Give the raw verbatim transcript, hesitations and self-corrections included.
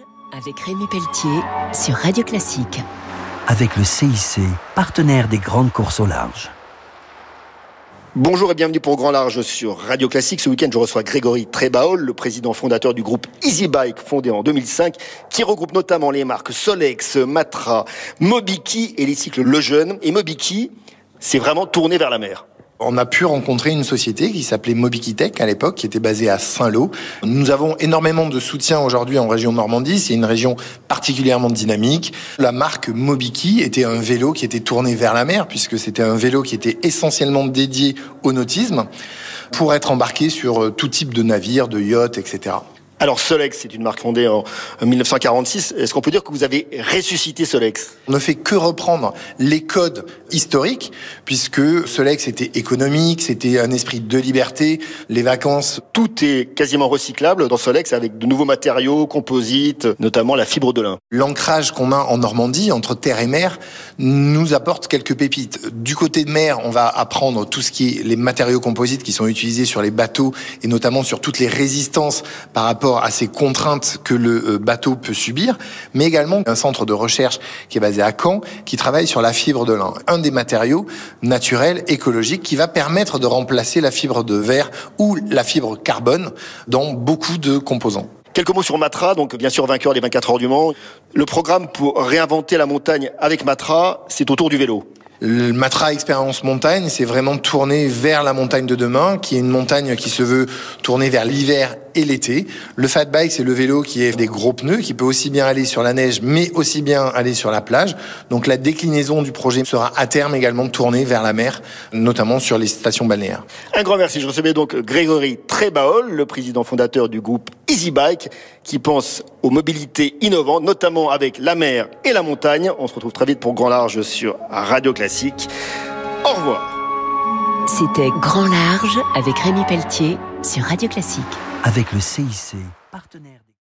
Large avec Rémi Pelletier sur Radio Classique. Avec le C I C, partenaire des grandes courses au large. Bonjour et bienvenue pour Grand Large sur Radio Classique. Ce week-end, je reçois Grégory Trebaol, le président fondateur du groupe Easy Bike, fondé en deux mille cinq, qui regroupe notamment les marques Solex, Matra, Mobiki et les cycles Le Jeune. Et Mobiki, c'est vraiment tourné vers la mer. On a pu rencontrer une société qui s'appelait Mobiki Tech à l'époque, qui était basée à Saint-Lô. Nous avons énormément de soutien aujourd'hui en région Normandie. C'est une région particulièrement dynamique. La marque Mobiki était un vélo qui était tourné vers la mer, puisque c'était un vélo qui était essentiellement dédié au nautisme, pour être embarqué sur tout type de navire, de yacht, et cetera. Alors Solex, c'est une marque fondée en dix-neuf cent quarante-six. Est-ce qu'on peut dire que vous avez ressuscité Solex ? On ne fait que reprendre les codes historiques, puisque Solex était économique, c'était un esprit de liberté, les vacances. Tout est quasiment recyclable dans Solex, avec de nouveaux matériaux, composites, notamment la fibre de lin. L'ancrage qu'on a en Normandie, entre terre et mer, nous apporte quelques pépites. Du côté de mer, on va apprendre tout ce qui est les matériaux composites qui sont utilisés sur les bateaux, et notamment sur toutes les résistances par rapport à ces contraintes que le bateau peut subir, mais également un centre de recherche qui est basé à Caen, qui travaille sur la fibre de lin, un des matériaux naturels, écologiques, qui va permettre de remplacer la fibre de verre ou la fibre carbone dans beaucoup de composants. Quelques mots sur Matra, donc bien sûr vainqueur des vingt-quatre heures du Mans. Le programme pour réinventer la montagne avec Matra, c'est autour du vélo. Le Matra Expérience Montagne, c'est vraiment tourné vers la montagne de demain, qui est une montagne qui se veut tournée vers l'hiver et l'été. Le Fat Bike, c'est le vélo qui est des gros pneus, qui peut aussi bien aller sur la neige, mais aussi bien aller sur la plage. Donc la déclinaison du projet sera à terme également tournée vers la mer, notamment sur les stations balnéaires. Un grand merci. Je recevais donc Grégory Trebaol, le président fondateur du groupe Easy Bike, qui pense aux mobilités innovantes, notamment avec la mer et la montagne. On se retrouve très vite pour Grand Large sur Radio Classique. Au revoir. C'était Grand Large avec Rémi Pelletier sur Radio Classique. Avec le C I C, partenaire...